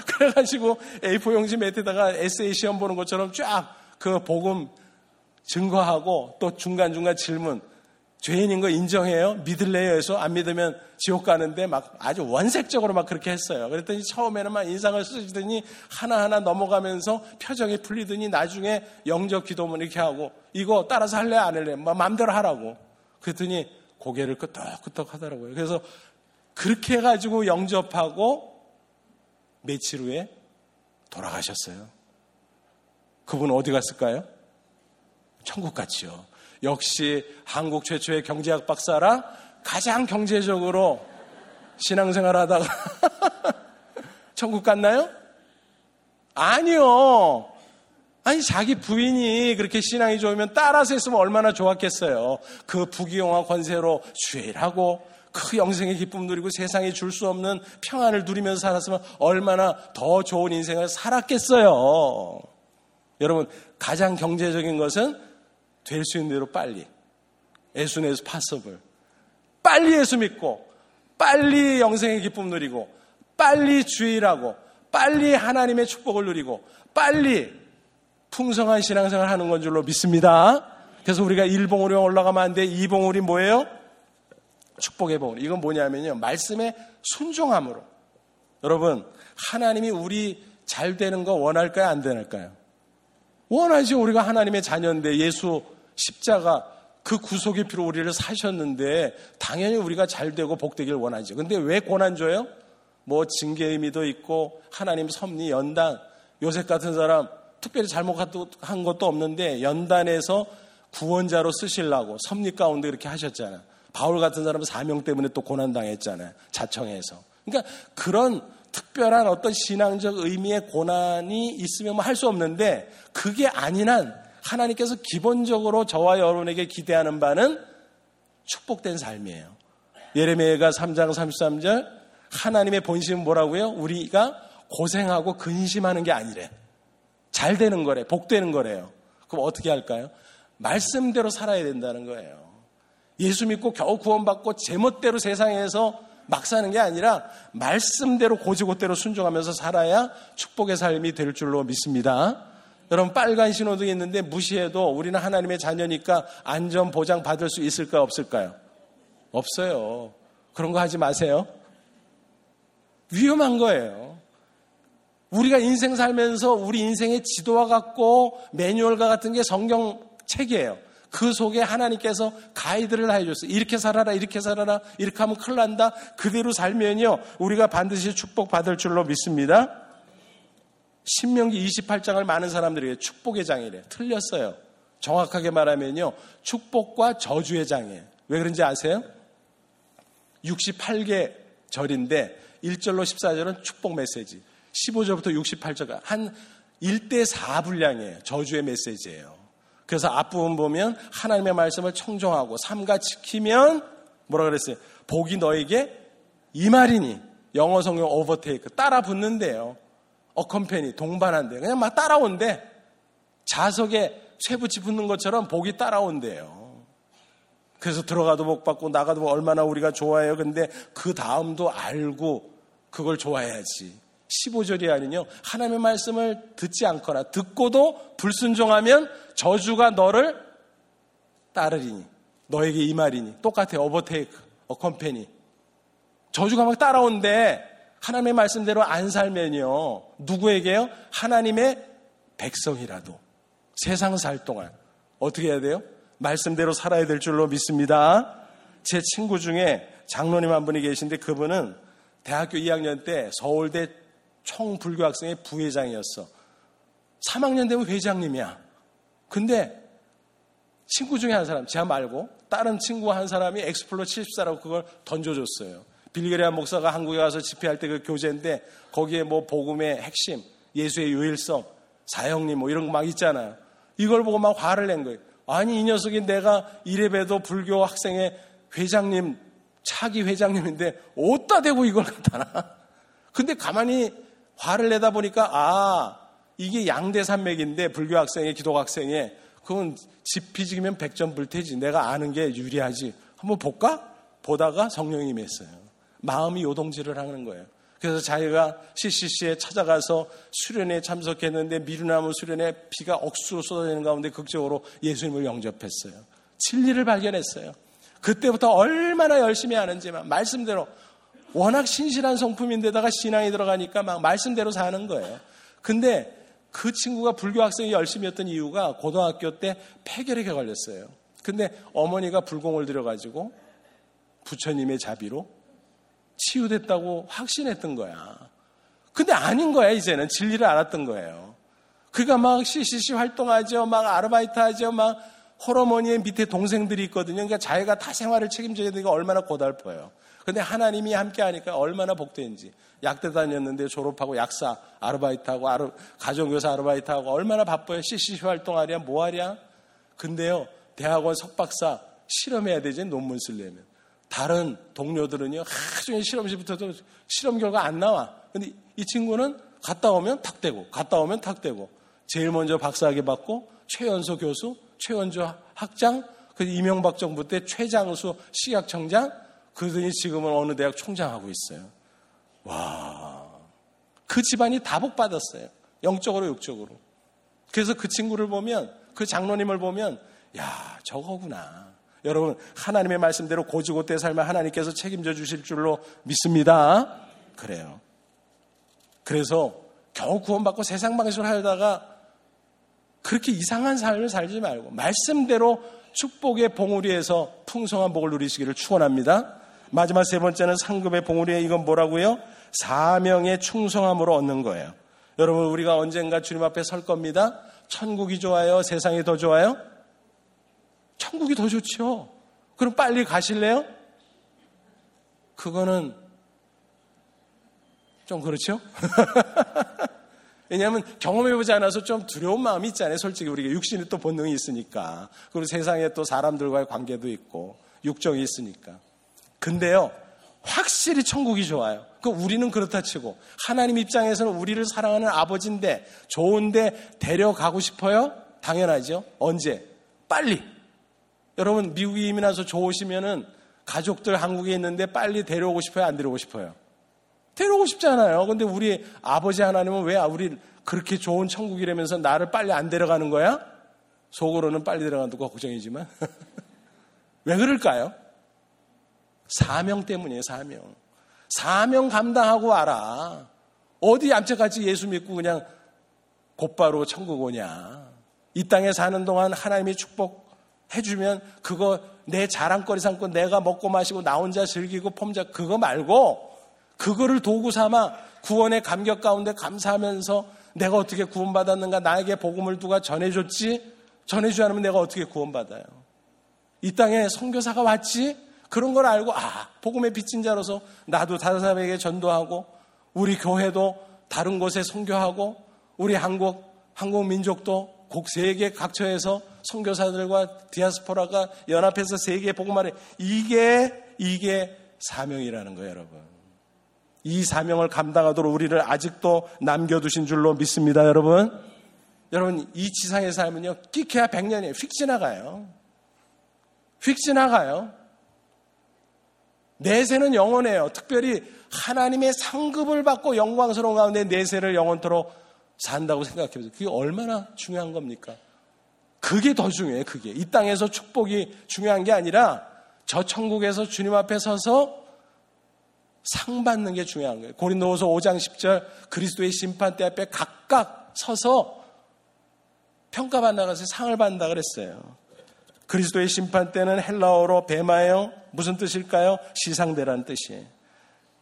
그래가지고 에이 사 용지 매트에다가 에세이 시험 보는 것처럼 쫙 그 복음 증거하고 또 중간중간 질문. 죄인인 거 인정해요? 믿을래요? 해서 안 믿으면 지옥 가는데 막 아주 원색적으로 막 그렇게 했어요. 그랬더니 처음에는 막 인상을 쓰시더니 하나하나 넘어가면서 표정이 풀리더니 나중에 영적 기도문 이렇게 하고 이거 따라서 할래? 안 할래? 막 마음대로 하라고. 그랬더니 고개를 끄덕끄덕 하더라고요. 그래서 그렇게 해가지고 영접하고 며칠 후에 돌아가셨어요. 그분 어디 갔을까요? 천국 갔지요. 역시 한국 최초의 경제학 박사라 가장 경제적으로 신앙생활 하다가 천국 갔나요? 아니요. 아니 자기 부인이 그렇게 신앙이 좋으면 따라서 했으면 얼마나 좋았겠어요. 그 부귀영화 권세로 수혜하고 그 영생의 기쁨 누리고 세상에 줄 수 없는 평안을 누리면서 살았으면 얼마나 더 좋은 인생을 살았겠어요. 여러분, 가장 경제적인 것은 될 수 있는 대로 빨리, as soon as possible, 빨리 예수 믿고 빨리 영생의 기쁨 누리고 빨리 주일하고 빨리 하나님의 축복을 누리고 빨리 풍성한 신앙생활 하는 건 줄로 믿습니다. 그래서 우리가 일 봉으로 올라가면 안 돼. 이 봉으로 뭐예요? 축복의 봉우리. 이건 뭐냐면요, 말씀에 순종함으로. 여러분, 하나님이 우리 잘 되는 거 원할까요, 안 되는까요? 원하죠. 우리가 하나님의 자녀인데 예수 십자가 그 구속의 피로 우리를 사셨는데 당연히 우리가 잘 되고 복되기를 원하죠. 근데 왜 고난 줘요? 뭐 징계의 미도 있고 하나님 섭리 연단, 요셉 같은 사람 특별히 잘못한 것도 없는데 연단에서 구원자로 쓰시려고 섭리 가운데 그렇게 하셨잖아요. 바울 같은 사람은 사명 때문에 또 고난당했잖아요. 자청해서. 그러니까 그런 특별한 어떤 신앙적 의미의 고난이 있으면 뭐 할 수 없는데, 그게 아닌 한 하나님께서 기본적으로 저와 여러분에게 기대하는 바는 축복된 삶이에요. 예레미야가 삼 장 삼십삼 절, 하나님의 본심은 뭐라고요? 우리가 고생하고 근심하는 게 아니래. 잘 되는 거래. 복되는 거래요. 그럼 어떻게 할까요? 말씀대로 살아야 된다는 거예요. 예수 믿고 겨우 구원받고 제멋대로 세상에서 막 사는 게 아니라 말씀대로 고지고대로 순종하면서 살아야 축복의 삶이 될 줄로 믿습니다. 여러분, 빨간 신호등이 있는데 무시해도 우리는 하나님의 자녀니까 안전 보장 받을 수 있을까요, 없을까요? 없어요. 그런 거 하지 마세요. 위험한 거예요. 우리가 인생 살면서 우리 인생의 지도와 같고 매뉴얼과 같은 게 성경책이에요. 그 속에 하나님께서 가이드를 해줬어요. 이렇게 살아라, 이렇게 살아라, 이렇게 하면 큰일 난다. 그대로 살면요, 우리가 반드시 축복받을 줄로 믿습니다. 신명기 이십팔 장을 많은 사람들이 축복의 장이래. 틀렸어요. 정확하게 말하면요, 축복과 저주의 장이에요. 왜 그런지 아세요? 육십팔 개 절인데 일 절로 십사 절은 축복 메시지, 십오 절부터 육십팔 절 한 일 대 사 분량이에요. 저주의 메시지예요. 그래서 앞부분 보면 하나님의 말씀을 청종하고 삼가 지키면 뭐라 그랬어요? 복이 너에게 임하리니. 영어 성경 오버테이크, 따라 붙는데요. 어컴패니, 동반한대. 그냥 막 따라온대. 자석에 쇠붙이 붙는 것처럼 복이 따라온대요. 그래서 들어가도 복 받고 나가도 얼마나 우리가 좋아해요. 근데 그 다음도 알고 그걸 좋아해야지. 십오 절이 아니요, 하나님의 말씀을 듣지 않거나 듣고도 불순종하면 저주가 너를 따르리니, 너에게 임하리니. 똑같아요. 오버테이크, 어컴패니. 저주가 막 따라온대. 하나님의 말씀대로 안 살면요, 누구에게요? 하나님의 백성이라도. 세상 살 동안 어떻게 해야 돼요? 말씀대로 살아야 될 줄로 믿습니다. 제 친구 중에 장로님 한 분이 계신데, 그분은 대학교 이 학년 때 서울대 총불교학생의 부회장이었어. 삼 학년 되면 회장님이야. 근데 친구 중에 한 사람, 제가 말고 다른 친구 한 사람이 엑스플로 칠십사라고 그걸 던져줬어요. 빌리 그레이엄 목사가 한국에 가서 집회할 때 그 교재인데, 거기에 뭐 복음의 핵심, 예수의 유일성, 사형리 뭐 이런 거 막 있잖아요. 이걸 보고 막 화를 낸 거예요. 아니, 이 녀석이 내가 이래봬도 불교 학생의 회장님, 차기 회장님인데 어디다 대고 이걸 갖다나. 근데 가만히 화를 내다 보니까, 아, 이게 양대산맥인데 불교 학생의, 기독 학생의, 그건 지피지기면 백전불태지. 내가 아는 게 유리하지. 한번 볼까? 보다가 성령이 임했어요. 마음이 요동질을 하는 거예요. 그래서 자기가 씨씨씨에 찾아가서 수련회에 참석했는데, 미루나무 수련회 비가 억수로 쏟아지는 가운데 극적으로 예수님을 영접했어요. 진리를 발견했어요. 그때부터 얼마나 열심히 하는지만, 말씀대로, 워낙 신실한 성품인데다가 신앙이 들어가니까 막 말씀대로 사는 거예요. 근데 그 친구가 불교 학생이 열심히 했던 이유가, 고등학교 때 폐결핵에 걸렸어요. 근데 어머니가 불공을 들여가지고 부처님의 자비로 치유됐다고 확신했던 거야. 근데 아닌 거야. 이제는 진리를 알았던 거예요. 그러니까 막 씨씨씨 활동하죠, 막 아르바이트 하죠, 막 홀어머니의 밑에 동생들이 있거든요. 그러니까 자기가 다 생활을 책임져야 되니까 얼마나 고달퍼요. 근데 하나님이 함께하니까 얼마나 복된지. 약대 다녔는데 졸업하고 약사 아르바이트하고 아르, 가정교사 아르바이트하고 얼마나 바빠요. 씨씨씨 활동하랴 뭐하랴. 근데요 대학원 석박사 실험해야 되지, 논문 쓰려면. 다른 동료들은요 하루 종일 실험실부터도 실험 결과 안 나와. 근데 이 친구는 갔다 오면 탁 되고 갔다 오면 탁 되고 제일 먼저 박사학위 받고 최연소 교수, 최연소 학장, 그 이명박 정부 때 최장수 식약청장, 그러더니 지금은 어느 대학 총장하고 있어요. 와, 그 집안이 다 복받았어요. 영적으로 육적으로. 그래서 그 친구를 보면, 그 장로님을 보면 야 저거구나. 여러분 하나님의 말씀대로 고지고대 삶을 하나님께서 책임져 주실 줄로 믿습니다. 그래요. 그래서 겨우 구원받고 세상 방식으로 하려다가 그렇게 이상한 삶을 살지 말고 말씀대로 축복의 봉우리에서 풍성한 복을 누리시기를 축원합니다. 마지막 세 번째는 상급의 봉우리에, 이건 뭐라고요? 사명의 충성함으로 얻는 거예요. 여러분 우리가 언젠가 주님 앞에 설 겁니다. 천국이 좋아요? 세상이 더 좋아요? 천국이 더 좋죠. 그럼 빨리 가실래요? 그거는 좀 그렇죠? 왜냐하면 경험해보지 않아서 좀 두려운 마음이 있잖아요. 솔직히 우리가 육신에 또 본능이 있으니까. 그리고 세상에 또 사람들과의 관계도 있고 육정이 있으니까. 근데요 확실히 천국이 좋아요. 그 우리는 그렇다 치고 하나님 입장에서는 우리를 사랑하는 아버지인데 좋은데 데려가고 싶어요? 당연하죠. 언제? 빨리. 여러분 미국에 이민 와서 좋으시면은 가족들 한국에 있는데 빨리 데려오고 싶어요? 안 데려오고 싶어요? 데려오고 싶잖아요. 근데 우리 아버지 하나님은 왜 우리 그렇게 좋은 천국이라면서 나를 빨리 안 데려가는 거야? 속으로는 빨리 데려간다고 걱정이지만 왜 그럴까요? 사명 때문이에요. 사명. 사명 감당하고 와라. 어디 얌체같이 예수 믿고 그냥 곧바로 천국 오냐. 이 땅에 사는 동안 하나님이 축복해주면 그거 내 자랑거리 삼고 내가 먹고 마시고 나 혼자 즐기고 폼자 그거 말고 그거를 도구 삼아 구원의 감격 가운데 감사하면서 내가 어떻게 구원받았는가, 나에게 복음을 누가 전해줬지, 전해주지 않으면 내가 어떻게 구원받아요. 이 땅에 선교사가 왔지, 그런 걸 알고 아 복음의 빚진 자로서 나도 다른 사람에게 전도하고 우리 교회도 다른 곳에 선교하고 우리 한국, 한국 민족도 세계 각처에서 선교사들과 디아스포라가 연합해서 세계에 복음하래. 이게 이게 사명이라는 거예요. 여러분 이 사명을 감당하도록 우리를 아직도 남겨두신 줄로 믿습니다. 여러분 여러분 이 지상의 삶은요 끼켜야 백 년이에요. 휙 지나가요. 휙 지나가요. 내세는 영원해요. 특별히 하나님의 상급을 받고 영광스러운 가운데 내세를 영원토록 산다고 생각해보세요. 그게 얼마나 중요한 겁니까? 그게 더 중요해요. 그게 이 땅에서 축복이 중요한 게 아니라 저 천국에서 주님 앞에 서서 상 받는 게 중요한 거예요. 고린도후서 오 장 십 절 그리스도의 심판대 앞에 각각 서서 평가받는다고 해서 상을 받는다 그랬어요. 그리스도의 심판대는 헬라어로 베마예요. 무슨 뜻일까요? 시상대라는 뜻이에요.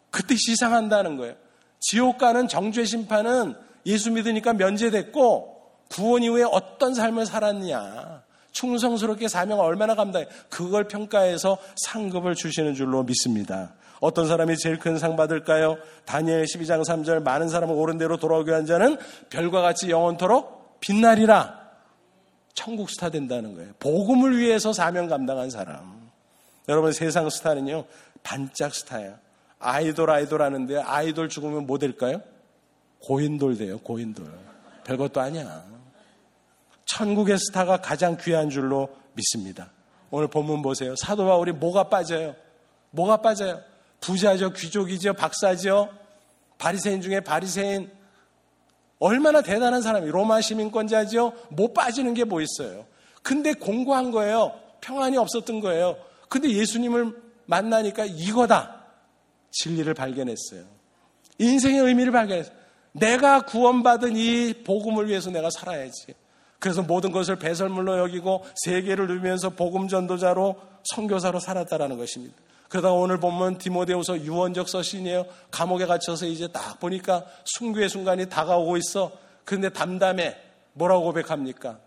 그때 시상한다는 거예요. 지옥 가는 정죄 심판은 예수 믿으니까 면제됐고 구원 이후에 어떤 삶을 살았냐, 충성스럽게 사명을 얼마나 감당해, 그걸 평가해서 상급을 주시는 줄로 믿습니다. 어떤 사람이 제일 큰 상 받을까요? 다니엘 십이 장 삼 절 많은 사람은 옳은 대로 돌아오게 한 자는 별과 같이 영원토록 빛나리라. 천국 스타 된다는 거예요. 복음을 위해서 사명 감당한 사람. 여러분 세상 스타는요 반짝 스타예요. 아이돌 아이돌 하는데 아이돌 죽으면 뭐 될까요? 고인돌 돼요. 고인돌. 별것도 아니야. 천국의 스타가 가장 귀한 줄로 믿습니다. 오늘 본문 보세요. 사도 바울이 뭐가 빠져요? 뭐가 빠져요? 부자죠, 귀족이죠, 박사죠, 바리새인 중에 바리새인. 얼마나 대단한 사람이, 로마 시민권자죠. 못 빠지는 게 뭐 있어요. 근데 공고한 거예요. 평안이 없었던 거예요. 근데 예수님을 만나니까 이거다. 진리를 발견했어요. 인생의 의미를 발견했어요. 내가 구원받은 이 복음을 위해서 내가 살아야지. 그래서 모든 것을 배설물로 여기고 세계를 누리면서 복음 전도자로, 선교사로 살았다라는 것입니다. 그러다가 오늘 보면 디모데후서 유언적 서신이에요. 감옥에 갇혀서 이제 딱 보니까 순교의 순간이 다가오고 있어. 그런데 담담해. 뭐라고 고백합니까?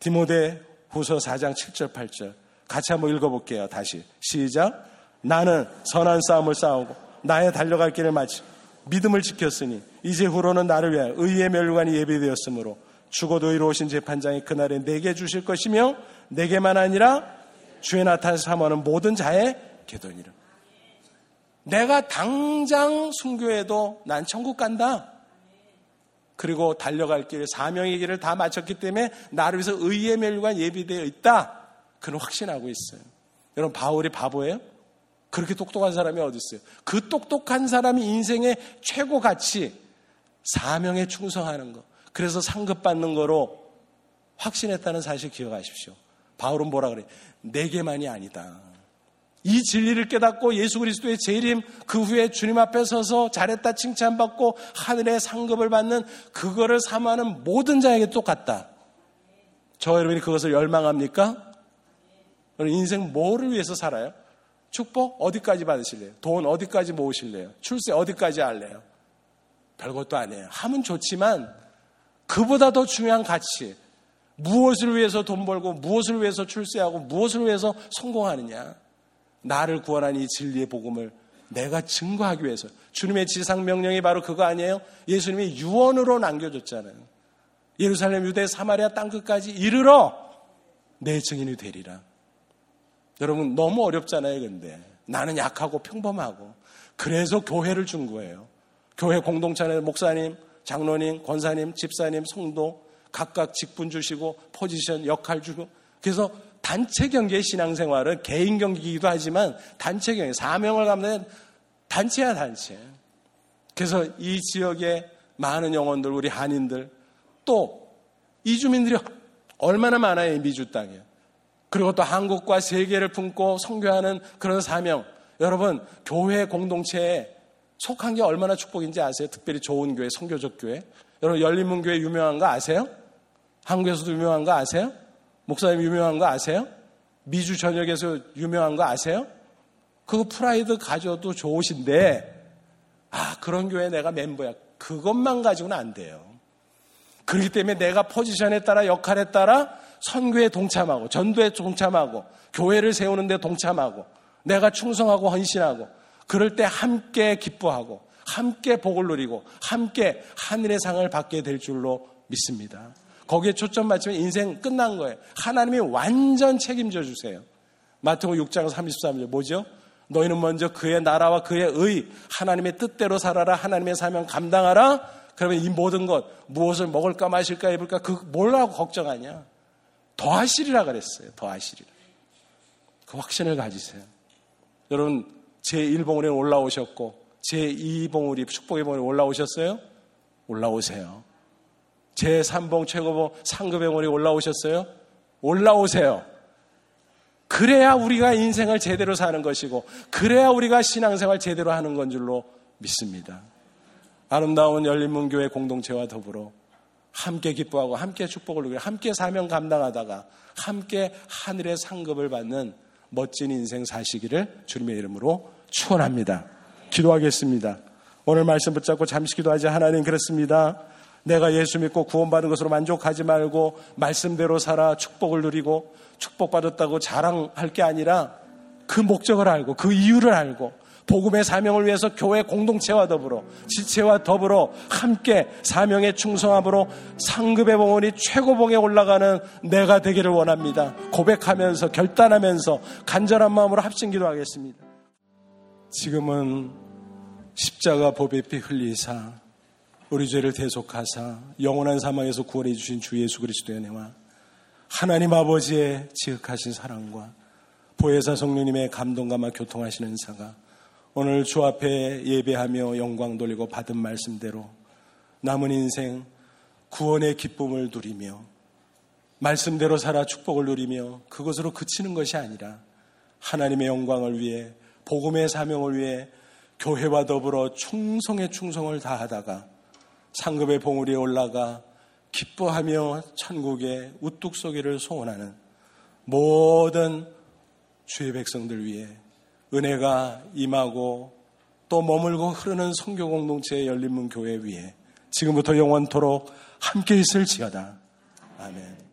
디모데 후서 사 장 칠 절 팔 절 같이 한번 읽어볼게요. 다시 시작. 나는 선한 싸움을 싸우고 나의 달려갈 길을 마치 믿음을 지켰으니 이제 후로는 나를 위하여 의의 멸관이 예비되었으므로 죽어도 이로우신 재판장이 그날에 내게 주실 것이며 내게만 아니라 주의 나타나서 사모하는 모든 자의 계도니라. 내가 당장 순교해도 난 천국 간다. 그리고 달려갈 길에 사명의 길을 다 마쳤기 때문에 나를 위해서 의의 멸관 예비되어 있다. 그는 확신하고 있어요. 여러분 바울이 바보예요? 그렇게 똑똑한 사람이 어디 있어요? 그 똑똑한 사람이 인생의 최고 가치, 사명에 충성하는 거, 그래서 상급받는 거로 확신했다는 사실 기억하십시오. 바울은 뭐라 그래? 내게만이 아니다. 이 진리를 깨닫고 예수 그리스도의 재림, 그 후에 주님 앞에 서서 잘했다 칭찬받고 하늘의 상급을 받는 그거를 사모하는 모든 자에게 똑같다. 저 여러분이 그것을 열망합니까? 인생 뭐를 위해서 살아요? 축복 어디까지 받으실래요? 돈 어디까지 모으실래요? 출세 어디까지 할래요? 별것도 아니에요. 하면 좋지만 그보다 더 중요한 가치, 무엇을 위해서 돈 벌고 무엇을 위해서 출세하고 무엇을 위해서 성공하느냐, 나를 구원한 이 진리의 복음을 내가 증거하기 위해서. 주님의 지상명령이 바로 그거 아니에요? 예수님이 유언으로 남겨줬잖아요. 예루살렘, 유대, 사마리아 땅끝까지 이르러 내 증인이 되리라. 여러분 너무 어렵잖아요. 근데 나는 약하고 평범하고, 그래서 교회를 준 거예요. 교회 공동체 안에 목사님, 장로님, 권사님, 집사님, 성도 각각 직분 주시고 포지션, 역할 주고. 그래서 단체 경계의 신앙생활은 개인 경기이기도 하지만 단체 경계, 사명을 감당하는 단체야 단체. 그래서 이 지역의 많은 영혼들, 우리 한인들, 또 이주민들이 얼마나 많아요, 미주 땅에. 그리고 또 한국과 세계를 품고 선교하는 그런 사명. 여러분, 교회 공동체에 속한 게 얼마나 축복인지 아세요? 특별히 좋은 교회, 선교적 교회. 여러분, 열린문교회 유명한 거 아세요? 한국에서도 유명한 거 아세요? 목사님 유명한 거 아세요? 미주 전역에서 유명한 거 아세요? 그거 프라이드 가져도 좋으신데, 아, 그런 교회 내가 멤버야. 그것만 가지고는 안 돼요. 그렇기 때문에 내가 포지션에 따라, 역할에 따라 선교에 동참하고, 전도에 동참하고, 교회를 세우는 데 동참하고, 내가 충성하고 헌신하고, 그럴 때 함께 기뻐하고, 함께 복을 누리고, 함께 하늘의 상을 받게 될 줄로 믿습니다. 거기에 초점 맞추면 인생 끝난 거예요. 하나님이 완전 책임져 주세요. 마태복음 육 장 삼십삼 절 뭐죠? 너희는 먼저 그의 나라와 그의 의, 하나님의 뜻대로 살아라. 하나님의 사명 감당하라. 그러면 이 모든 것, 무엇을 먹을까 마실까 입을까, 그 뭘라고 걱정하냐? 더하시리라 그랬어요. 더하시리라. 그 확신을 가지세요. 여러분 제일 봉우리에 올라오셨고 제이 봉우리, 축복의 봉우리에 올라오셨어요? 올라오세요. 제삼 봉 최고봉 상급의 봉우리에 올라오셨어요? 올라오세요. 그래야 우리가 인생을 제대로 사는 것이고, 그래야 우리가 신앙생활 제대로 하는 건 줄로 믿습니다. 아름다운 열린문교회 공동체와 더불어 함께 기뻐하고, 함께 축복을 누리고, 함께 사명 감당하다가 함께 하늘의 상급을 받는 멋진 인생 사시기를 주님의 이름으로 축원합니다. 기도하겠습니다. 오늘 말씀 붙잡고 잠시 기도하자. 하나님, 그렇습니다. 내가 예수 믿고 구원받은 것으로 만족하지 말고 말씀대로 살아 축복을 누리고, 축복받았다고 자랑할 게 아니라 그 목적을 알고, 그 이유를 알고, 복음의 사명을 위해서 교회 공동체와 더불어, 지체와 더불어 함께 사명의 충성함으로 상급의 봉헌이 최고봉에 올라가는 내가 되기를 원합니다. 고백하면서, 결단하면서, 간절한 마음으로 합심 기도하겠습니다. 지금은 십자가 보배피 흘리사 우리 죄를 대속하사 영원한 사망에서 구원해 주신 주 예수 그리스도의 은혜와 하나님 아버지의 지극하신 사랑과 보혜사 성령님의 감동감화 교통하시는 은사가 오늘 주 앞에 예배하며 영광 돌리고 받은 말씀대로 남은 인생 구원의 기쁨을 누리며 말씀대로 살아 축복을 누리며 그것으로 그치는 것이 아니라 하나님의 영광을 위해, 복음의 사명을 위해 교회와 더불어 충성의 충성을 다하다가 상급의 봉우리에 올라가 기뻐하며 천국의 우뚝 서기를 소원하는 모든 주의 백성들 위해 은혜가 임하고 또 머물고 흐르는 선교 공동체의 열린문 교회 위에 지금부터 영원토록 함께 있을지어다. 아멘.